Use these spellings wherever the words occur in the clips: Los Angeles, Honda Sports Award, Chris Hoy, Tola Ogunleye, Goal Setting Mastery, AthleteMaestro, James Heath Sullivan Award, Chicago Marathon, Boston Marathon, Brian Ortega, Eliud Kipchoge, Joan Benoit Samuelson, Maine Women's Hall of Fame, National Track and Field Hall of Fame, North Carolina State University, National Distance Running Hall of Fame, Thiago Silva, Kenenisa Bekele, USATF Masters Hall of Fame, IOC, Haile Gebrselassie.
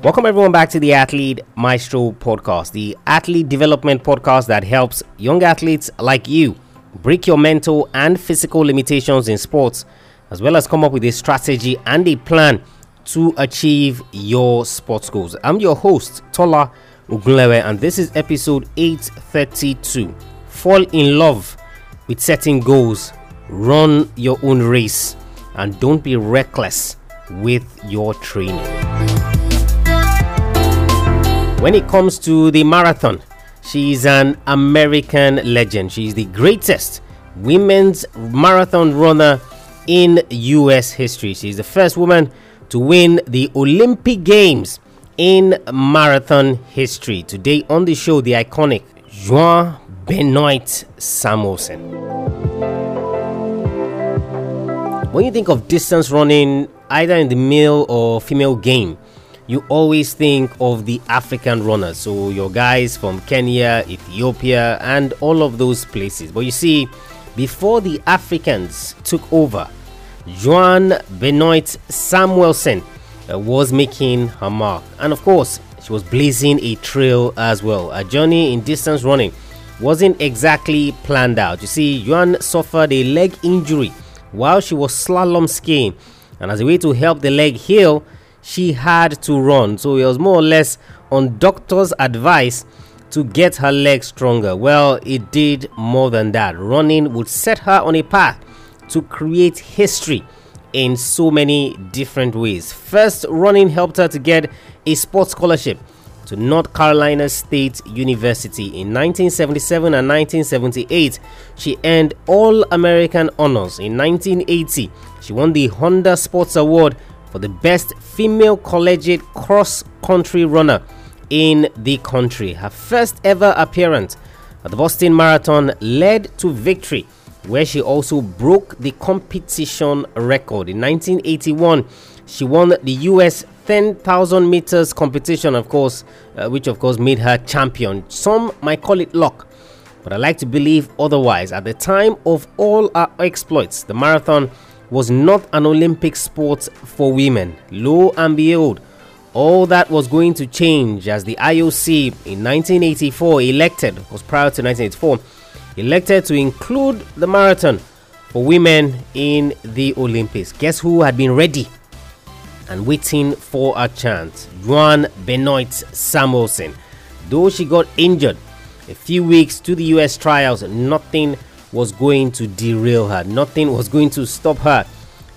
Welcome everyone back to the Athlete Maestro podcast, the athlete development podcast that helps young athletes like you break your mental and physical limitations in sports, as well as come up with a strategy and a plan to achieve your sports goals. I'm your host, Tola Ogunleye, and this is episode 832. Fall in love with setting goals, run your own race, and don't be reckless with your training. When it comes to the marathon, she's an American legend. She's the greatest women's marathon runner in U.S. history. She's the first woman to win the Olympic Games in marathon history. Today on the show, the iconic Joan Benoit Samuelson. When you think of distance running, either in the male or female game, you always think of the African runners, so your guys from Kenya, Ethiopia, and all of those places. But you see, before the Africans took over, Joan Benoit Samuelson was making her mark. And of course, she was blazing a trail as well. Her journey in distance running wasn't exactly planned out. You see, Joan suffered a leg injury while she was slalom skiing. And as a way to help the leg heal, she had to run, so it was more or less on doctor's advice to get her legs stronger. Well, it did more than that. Running would set her on a path to create history in so many different ways. First, running helped her to get a sports scholarship to North Carolina State University. In 1977 and 1978, she earned All-American honors. In 1980, she won the Honda Sports Award for the best female collegiate cross-country runner in the country. Her first ever appearance at the Boston Marathon led to victory, where she also broke the competition record. In 1981, she won the US 10,000 meters competition, of course, which of course made her champion. Some might call it luck, but I like to believe otherwise. At the time of all her exploits, the marathon was not an Olympic sport for women. Lo and behold, all that was going to change as the IOC in 1984 elected to include the marathon for women in the Olympics. Guess who had been ready and waiting for a chance? Joan Benoit Samuelson. Though she got injured a few weeks to the US trials, nothing was going to derail her. Nothing was going to stop her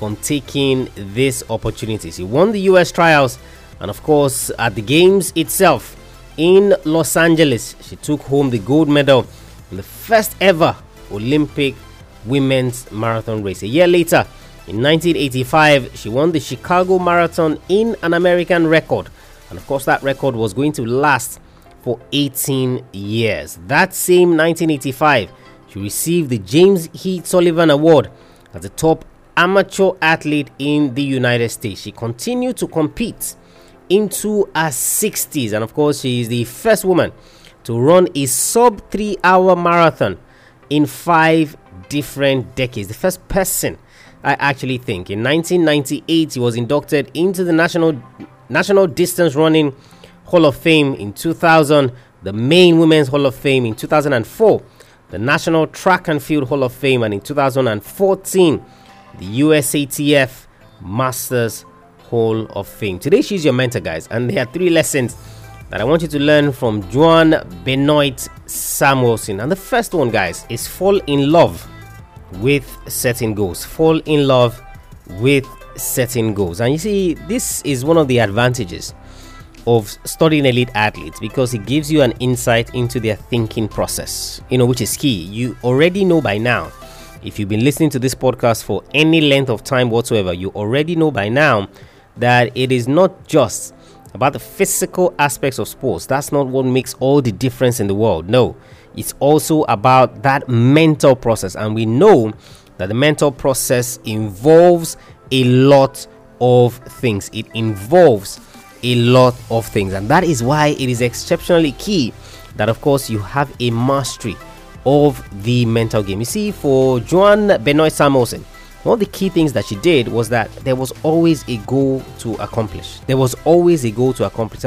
from taking this opportunity. She won the US trials, and of course at the games itself in Los Angeles, she took home the gold medal in the first ever Olympic women's marathon race. A year later, in 1985, she won the Chicago Marathon in an American record, and of course that record was going to last for 18 years. That same 1985, she received the James Heath Sullivan Award as the top amateur athlete in the United States. She continued to compete into her 60s, and of course she is the first woman to run a sub 3-hour marathon in 5 different decades. The first person, I actually think. In 1998, she was inducted into the National Distance Running Hall of Fame. In 2000, the Maine Women's Hall of Fame. In 2004, the National Track and Field Hall of Fame, and in 2014, the USATF Masters Hall of Fame. Today, she's your mentor, guys, and there are 3 lessons that I want you to learn from Joan Benoit Samuelson. And the first one, guys, is fall in love with setting goals. Fall in love with setting goals. And you see, this is one of the advantages of studying elite athletes, because it gives you an insight into their thinking process, which is key. You already know by now, if you've been listening to this podcast for any length of time whatsoever, you already know by now that it is not just about the physical aspects of sports. That's not what makes all the difference in the world. No, it's also about that mental process, and we know that the mental process involves a lot of things. It involves a lot of things, and that is why it is exceptionally key that of course you have a mastery of the mental game. You see, for Joan Benoit Samuelson, One of the key things that she did was that there was always a goal to accomplish. And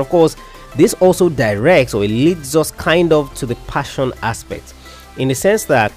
of course, this also directs or it leads us kind of to the passion aspect, in the sense that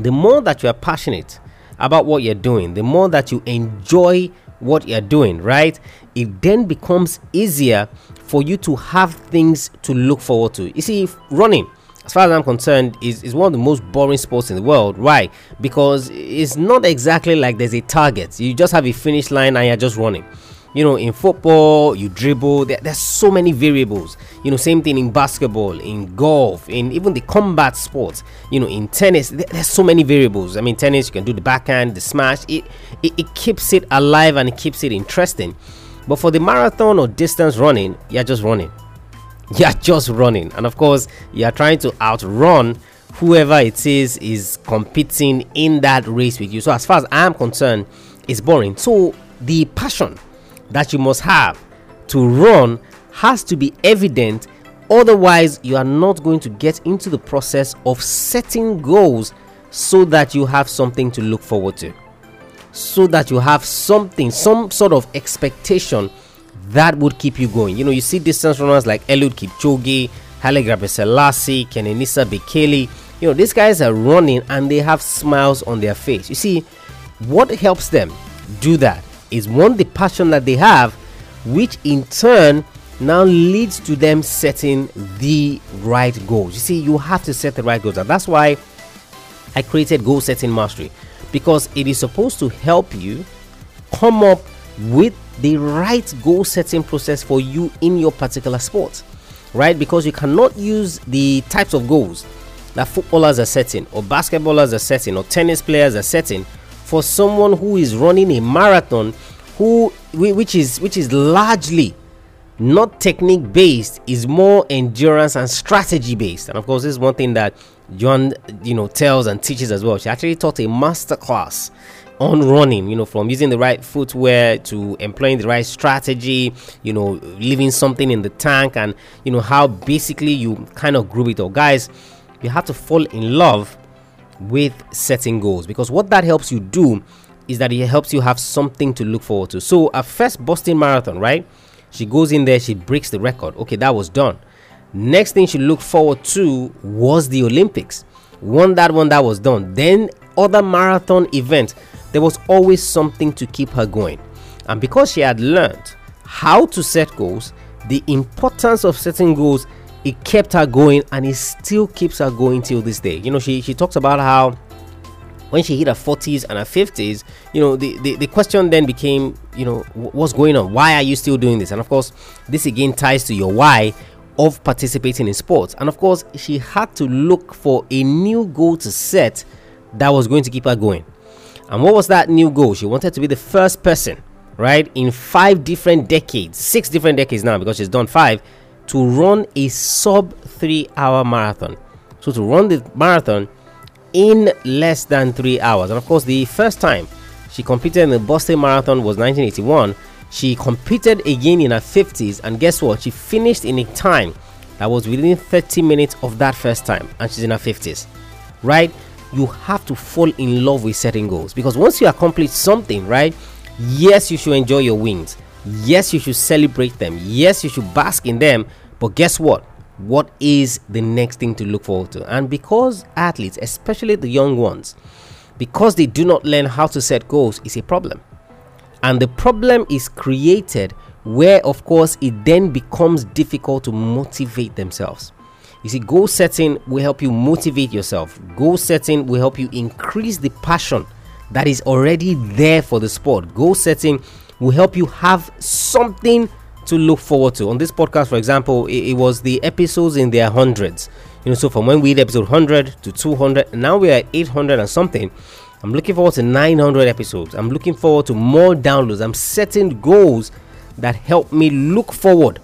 the more that you are passionate about what you're doing, the more that you enjoy what you're doing, right? It then becomes easier for you to have things to look forward to. You see, running, as far as I'm concerned, is one of the most boring sports in the world. Why? Because it's not exactly like there's a target. You just have a finish line and you're just running. You know, in football, you dribble. There's so many variables. You know, same thing in basketball, in golf, in even the combat sports. You know, in tennis, there's so many variables. I mean, tennis, you can do the backhand, the smash. It keeps it alive and it keeps it interesting. But for the marathon or distance running, you're just running. And of course, you are trying to outrun whoever it is competing in that race with you. So as far as I'm concerned, it's boring. So the passion that you must have to run has to be evident. Otherwise, you are not going to get into the process of setting goals so that you have something to look forward to, so that you have something, some sort of expectation that would keep you going. You know, you see distance runners like Eliud Kipchoge, Haile Gebrselassie, Kenenisa Bekele. You know, these guys are running and they have smiles on their face. You see, what helps them do that is, one, the passion that they have, which in turn now leads to them setting the right goals. You see, you have to set the right goals. And that's why I created Goal Setting Mastery, because it is supposed to help you come up with the right goal setting process for you in your particular sport, right? Because you cannot use the types of goals that footballers are setting, or basketballers are setting, or tennis players are setting, for someone who is running a marathon, which is largely not technique based, is more endurance and strategy based. And of course, this is one thing that Joan, you know, tells and teaches as well. She actually taught a master class on running, you know, from using the right footwear to employing the right strategy, you know, leaving something in the tank, and you know how basically you kind of group it all. Guys, you have to fall in love with setting goals, because what that helps you do is that it helps you have something to look forward to. So at first, Boston Marathon, right? She goes in there, she breaks the record. Okay, that was done. Next thing she looked forward to was the Olympics. That was done. Then other marathon events. There was always something to keep her going. And because she had learned how to set goals, the importance of setting goals, it kept her going, and it still keeps her going till this day. You know, she talks about how when she hit her 40s and her 50s, you know, the question then became, you know, what's going on? Why are you still doing this? And of course, this again ties to your why of participating in sports. And of course, she had to look for a new goal to set that was going to keep her going. And what was that new goal? She wanted to be the first person, right, in 6 different decades now, because she's done 5, to run a sub-3-hour marathon. So to run the marathon in less than 3 hours. And of course, the first time she competed in the Boston Marathon was 1981. She competed again in her 50s, and guess what? She finished in a time that was within 30 minutes of that first time, and she's in her 50s, right? You have to fall in love with setting goals, because once you accomplish something, right, yes, you should enjoy your wins. Yes, you should celebrate them. Yes, you should bask in them. But guess what? What is the next thing to look forward to? And because athletes, especially the young ones, because they do not learn how to set goals, is a problem. And the problem is created where, of course, it then becomes difficult to motivate themselves. You see, goal setting will help you motivate yourself. Goal setting will help you increase the passion that is already there for the sport. Goal setting will help you have something to look forward to. On this podcast, for example, it was the episodes in their hundreds. You know, so from when we did episode 100 to 200, now we are at 800 and something. I'm looking forward to 900 episodes. I'm looking forward to more downloads. I'm setting goals that help me look forward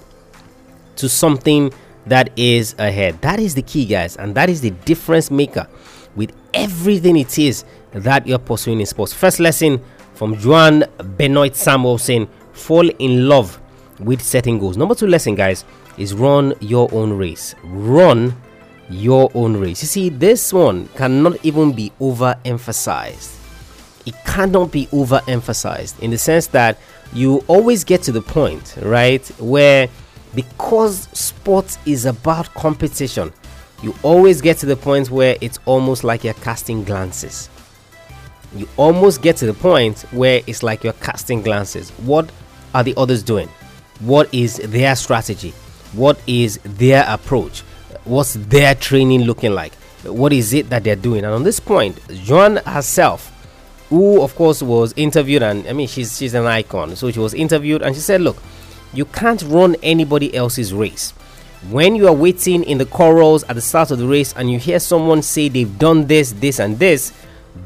to something that is ahead. That is the key, guys, and that is the difference maker with everything it is that you're pursuing in sports. First lesson from Joan Benoit Samuelson: fall in love with setting goals. Number 2 lesson, guys, is run your own race. Run your own race. You see, this one cannot even be overemphasized. it cannot be overemphasized, in the sense that you always get to the point, right, where, because sports is about competition, you always get to the point where it's almost like you're casting glances. What are the others doing? What is their strategy? What is their approach? What's their training looking like? What is it that they're doing? And on this point, Joan herself, who of course was interviewed, and I mean she's an icon, so she was interviewed and she said, look, you can't run anybody else's race. When you are waiting in the corrals at the start of the race and you hear someone say they've done this, this and this,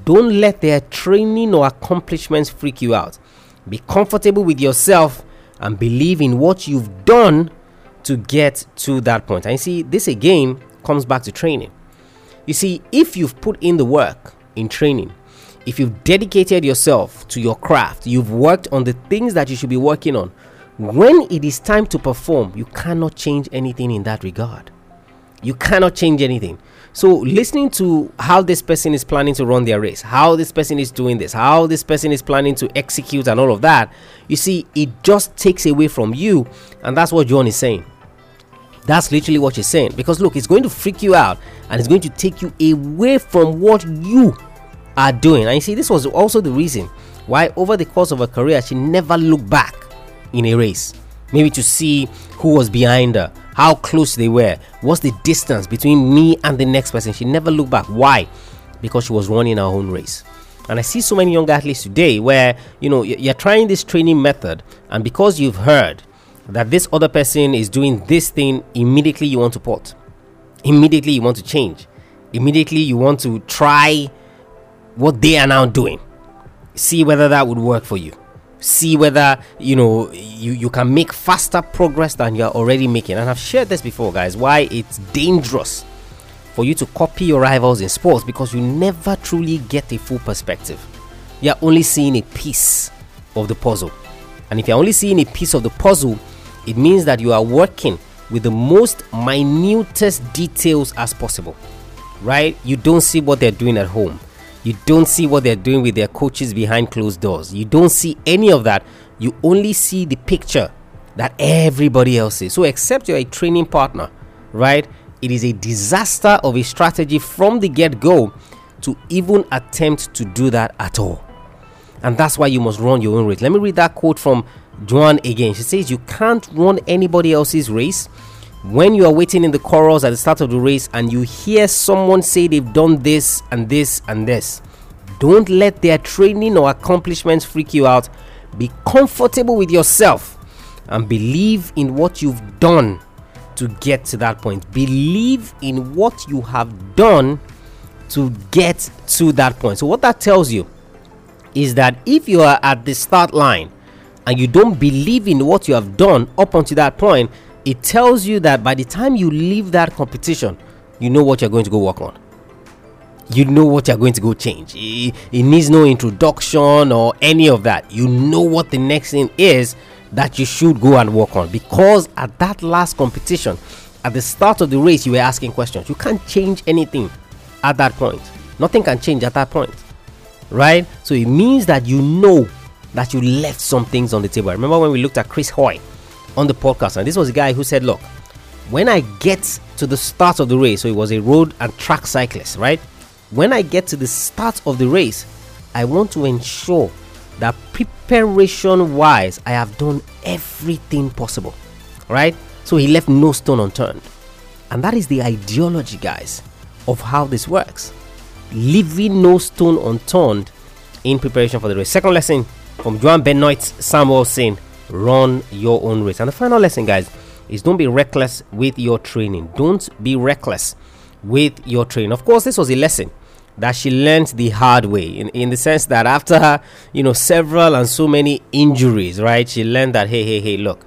don't let their training or accomplishments freak you out. Be comfortable with yourself and believe in what you've done to get to that point. And you see, this again comes back to training. You see, if you've put in the work in training, if you've dedicated yourself to your craft, you've worked on the things that you should be working on, when it is time to perform, you cannot change anything in that regard. You cannot change anything. So listening to how this person is planning to run their race, how this person is doing this, how this person is planning to execute and all of that, you see, it just takes away from you. And that's what Joan is saying. That's literally what she's saying. Because look, it's going to freak you out and it's going to take you away from what you are doing. And you see, this was also the reason why over the course of her career, she never looked back in a race. Maybe to see who was behind her, how close they were, what's the distance between me and the next person. She never looked back. Why? Because she was running her own race. And I see so many young athletes today where, you know, you're trying this training method, and because you've heard that this other person is doing this thing, immediately you want to port. Immediately you want to change. Immediately you want to try what they are now doing. See whether that would work for you. See whether, you know, you can make faster progress than you're already making. And I've shared this before, guys, why it's dangerous for you to copy your rivals in sports, because you never truly get a full perspective. You're only seeing a piece of the puzzle. And if you're only seeing a piece of the puzzle, it means that you are working with the most minutest details as possible, right? You don't see what they're doing at home. You don't see what they're doing with their coaches behind closed doors. You don't see any of that. You only see the picture that everybody else sees. So except you're a training partner, right? It is a disaster of a strategy from the get-go to even attempt to do that at all. And that's why you must run your own race. Let me read that quote from Joan again. She says, you can't run anybody else's race. When you are waiting in the corrals at the start of the race and you hear someone say they've done this and this and this, don't let their training or accomplishments freak you out. Be comfortable with yourself and believe in what you've done to get to that point. Believe in what you have done to get to that point. So what that tells you is that if you are at the start line and you don't believe in what you have done up until that point, it tells you that by the time you leave that competition, you know what you're going to go work on. You know what you're going to go change. It needs no introduction or any of that. You know what the next thing is that you should go and work on. Because at that last competition, at the start of the race, you were asking questions. You can't change anything at that point. Nothing can change at that point, right? So it means that you know that you left some things on the table. I remember when we looked at Chris Hoy on the podcast, and this was a guy who said, look, when I get to the start of the race, so he was a road and track cyclist, right? When I get to the start of the race, I want to ensure that preparation wise, I have done everything possible, right? So he left no stone unturned. And that is the ideology, guys, of how this works. Leaving no stone unturned in preparation for the race. Second lesson from Joan Benoit Samuelson: run your own race. And the final lesson, guys, is don't be reckless with your training. Don't be reckless with your training. Of course, this was a lesson that she learned the hard way, in the sense that after her, you know, several and so many injuries, right, she learned that, hey, look,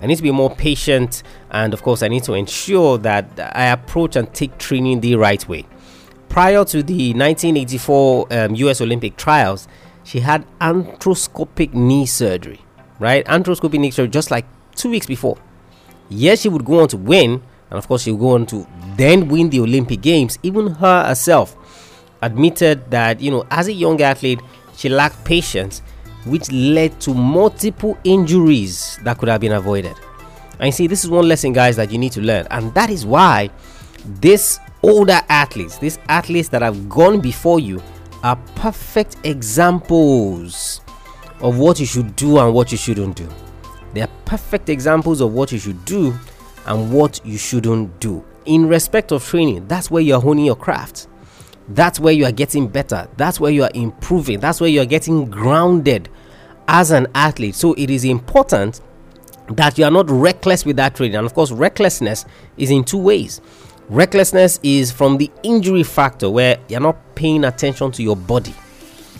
I need to be more patient, and of course I need to ensure that I approach and take training the right way. Prior to the 1984 US Olympic trials, she had arthroscopic knee surgery. Right, arthroscopic knee surgery just like 2 weeks before. Yes, she would go on to win, and of course she would go on to then win the Olympic Games. Even her herself admitted that, you know, as a young athlete, she lacked patience, which led to multiple injuries that could have been avoided. And you see, this is one lesson, guys, that you need to learn. And that is why these older athletes, these athletes that have gone before you, are perfect examples of what you should do and what you shouldn't do. They are perfect examples of what you should do and what you shouldn't do. In respect of training, that's where you're honing your craft. That's where you are getting better. That's where you are improving. That's where you are getting grounded as an athlete. So it is important that you are not reckless with that training. And of course, recklessness is in two ways. Recklessness is from the injury factor, where you're not paying attention to your body.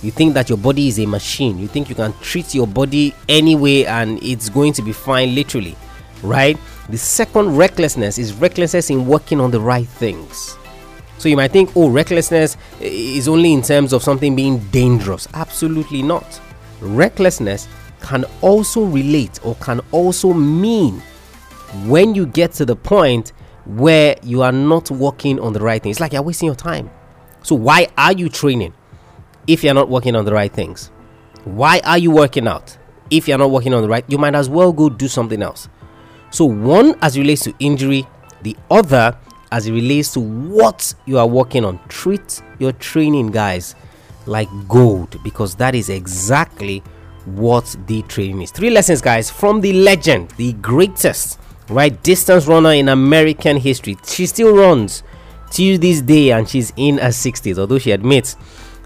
You think that your body is a machine. You think you can treat your body anyway and it's going to be fine, literally, right? The second recklessness is recklessness in working on the right things. So you might think, oh, recklessness is only in terms of something being dangerous. Absolutely not. Recklessness can also relate or can also mean when you get to the point where you are not working on the right things. It's like you're wasting your time. So why are you training if you're not working on the right things? Why are you working out if you're not working on the right? You might as well go do something else. So one as it relates to injury, the other as it relates to what you are working on. Treat your training, guys, like gold, because that is exactly what the training is. 3 lessons, guys, from the legend, the greatest, right, distance runner in American history. She still runs to this day and she's in her 60s, although she admits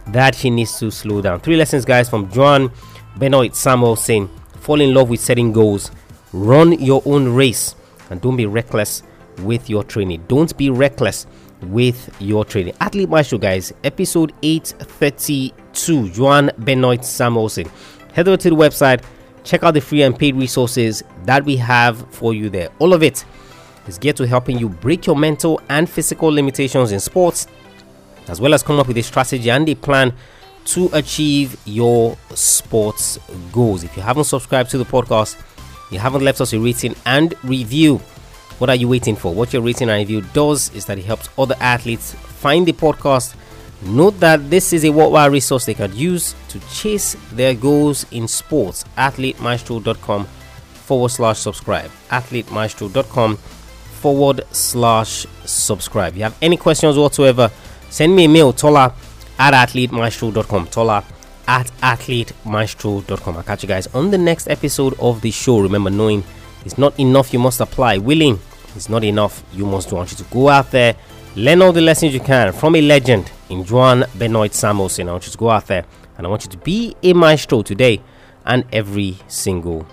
that she needs to slow down. 3 lessons, guys, from Joan Benoit Samuelson. Fall in love with setting goals. Run your own race and don't be reckless with your training. Don't be reckless with your training. Athlete Maestro, guys, episode 832, Joan Benoit Samuelson. Head over to the website, check out the free and paid resources that we have for you there. All of it is geared to helping you break your mental and physical limitations in sports, as well as come up with a strategy and a plan to achieve your sports goals. If you haven't subscribed to the podcast, you haven't left us a rating and review, what are you waiting for? What your rating and review does is that it helps other athletes find the podcast. Note that this is a worldwide resource they can use to chase their goals in sports. AthleteMaestro.com/subscribe. AthleteMaestro.com/subscribe. If you have any questions whatsoever, send me a mail, Tola@AthleteMaestro.com. Tola@AthleteMaestro.com. I'll catch you guys on the next episode of the show. Remember, knowing is not enough, you must apply. Willing is not enough, you must do. I want you to go out there, learn all the lessons you can from a legend in Joan Benoit Samuelson. I want you to go out there and I want you to be a maestro today and every single